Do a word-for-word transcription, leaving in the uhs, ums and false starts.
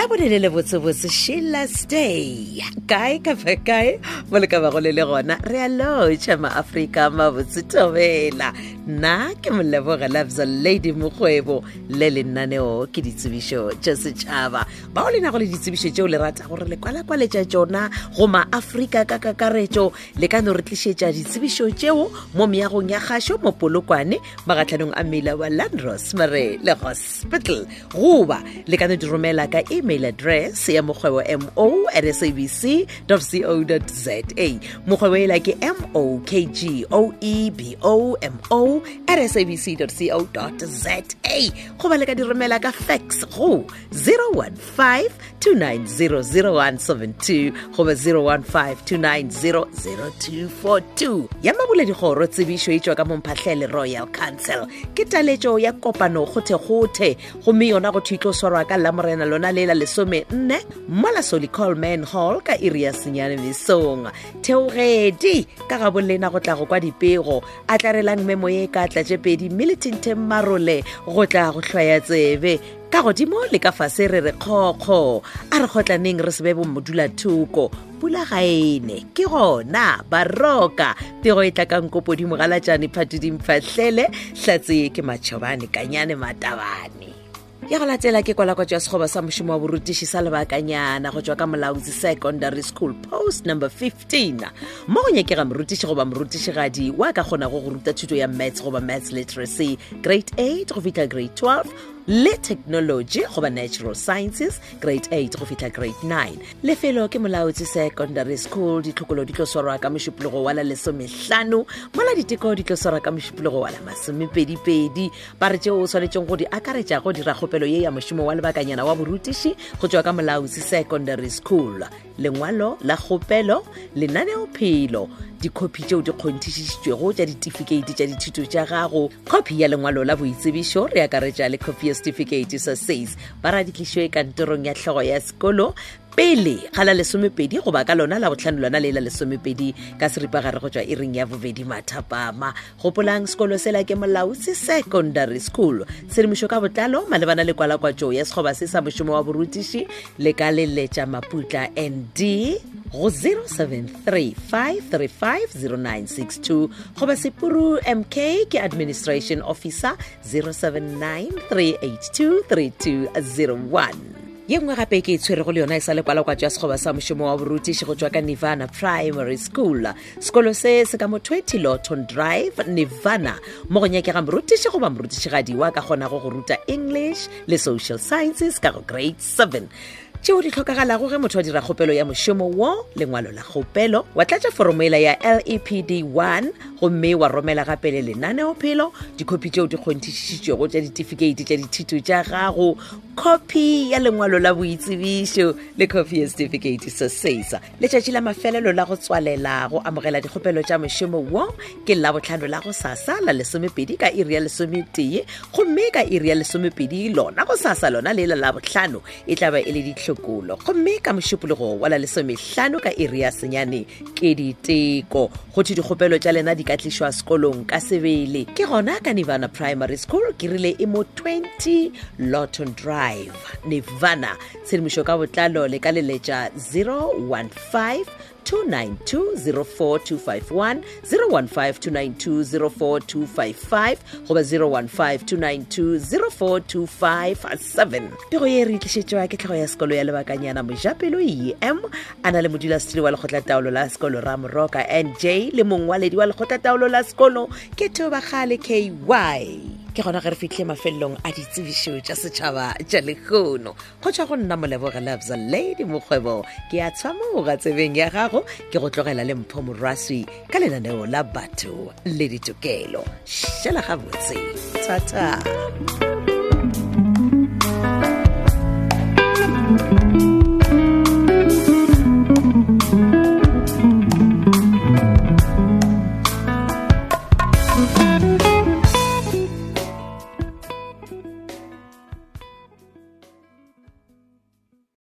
Labodile botse botse Sheila Stay. Kae ka fa kae? Moleka ba go le le gona. Re a lotsa ma Africa ma botse tobela. Na ke moleboga Labza Lady Mokgwebo le le naneo ke ditsebišo tša setšhaba. Ba o le na go le ditsebišo tšeo le rata gore le kwala kwaletša tšona go ma Africa ka kakaretšo le ka no re tlišetša ditsebišo tšeo mo meagong ya gasho mo Polokwane magatlhanong a mela wa Landros Mare le hospital. Goba le ka no di romela ka email address ya Mokgwebo mo at s a b c dot co dot z a. Mokgwebo e la ke m o k g o e b o m o at s a b c dot co dot z a. Goba le ka di romela ka fax go zero one five two nine zero zero one seven two goba zero one five two nine zero zero two four two. Ya mabule di khoro tsebišo e tšwa ka Momphahlele Royal Council. Ke taletšo ya kopano gote gote gomme yona go thitlo swarwa ka Lamorena lona lela lesome nne mala soli Coleman Hall ka iria senyane mesong. Theogedi ka ga bolena go tla go kwa dipego a tlarelang memo e ka tlatsepedi militant marole go tla go hlwaya tsebe ka godimo le ka fase re re khokho a re khotlaneng re sebebo modula thuko pula gaene ke gona baroka tiro e tla ka nkopo di mogalatjane phati Dimphahlele hlatse ke Matjhobane Kanyane Matabane. Ya go latela ke kwala kwa tšwa sekgoba sa mošomo wa borutiši sa lebakanyana go tšwa ka Molaotsi Secondary School Post number fifteen. Mo go nyakega morutiši goba morutišigadi wa ka kgona go go ruta thuto ya maths goba maths literacy grade eight go fihla grade twelve le technology goba natural sciences grade eight go fihla grade nine. Lefelo ke Molaotsi Secondary School, ditlhokolo di tlo swarwa ka mošupologo wa la lesomehlano mola diteko di tlo swarwa ka mošupologo wa la masomepedipedi. Ba re tšeo o swanetšeng go di akaretša go dira kgopelo ye ya mošomo wa lebakanyana wa borutiši go tšwa ka Molaotsi Secondary School. Lengwalo la kgopelo lenaneophelo dikopi tšeo di kgonthišišitšwego tša ditefikeiti tša dithuto tša gago, kopi ya lengwalo la boitsebišo re akaretša le kopi ya setefikeiti sa seis. Ba ra di tlišwe kantorong ya hlogo ya sekolo pele ga la lesomepedi goba ka lona la botlhano lona le la lesomepedi ka seripagare go tšwa e reng ya bobedi Mathapama. Gopolang sekolo sela ke Molaotsi Secondary School. Sedimošo ka botlalo malebana le kwala kwa tšeo ya sekgoba se sa mošomo wa borutiši le ka leletša Maputla N D go zero seven three five three five zero nine six two goba Sepuru M K ke administration officer zero seven nine three eight two three two zero one. Ye nngwe gape ke tshwere go le yona e sa le kwala kwa tšwa sekgoba sa mošomo wa borutiši go tšwa ka Nirvana Primary School. Sekolo se se ka mo twenty Lawton Drive, Nirvana. Mo go nyakega morutiši goba morutišigadi wa ka kgona go go ruta English le Social Sciences ka go grade seven. Tšeo di tlhokagalago ge motho a dira kgopelo ya mošomo wo, lengwalo la kgopelo wa tlatša foromoela ya L E P D one gomme wa romela gape le lenaneophelo, dikopi tšeo di kgonthišišitšwego tša ditefikeiti tša dithuto tša gago, kopi ya lengwalo la boitsebišo le kopi ya setefikeiti sa seisa. Letšatši la mafelelo la go tswalela go amogela dikgopelo tša mošomo wo ke labotlhano la go sasa la lesomepedi ka iri ya lesometee gomme ka iri ya lesomepedi lona go sasa lona le la labotlhano e tla ba e le di tšokolo gomme ka mošupologo wa la lesomehlano ka area senyane ke diteko. Go thudi kgopelo tša lena di katlišwa sekolong ka sebele ke gona ka Nirvana Primary School, ke rile e mo twenty Lawton Drive, Nirvana. Sedimošo ka botlalo le ka leletša zero one five two nine two zero four two five one, zero one five two nine two zero four two five five goba zero one five two nine two zero four two five seven. Pego ye re tlišetšwa ke tlhago ya sekolo ya lebakanyana Mojapelo E M a na le modulasetilo wa lekgotlataolo la sekolo Ramoroka N J le mongwaledi wa lekgotlataolo la sekolo ke Thobagale K Y. Ke gona ge re fitlhe mafelong a ditsebišo tša setšhaba tša lekgono go tšwa go nna Moleboga Labza Lady Mokgwebo. Ke a tshwamoga tsebeng ya gago, ke go tlogela le Mpho Moraswi ka lenaneo la batho le ditokelo. Šhela gabotse, tata.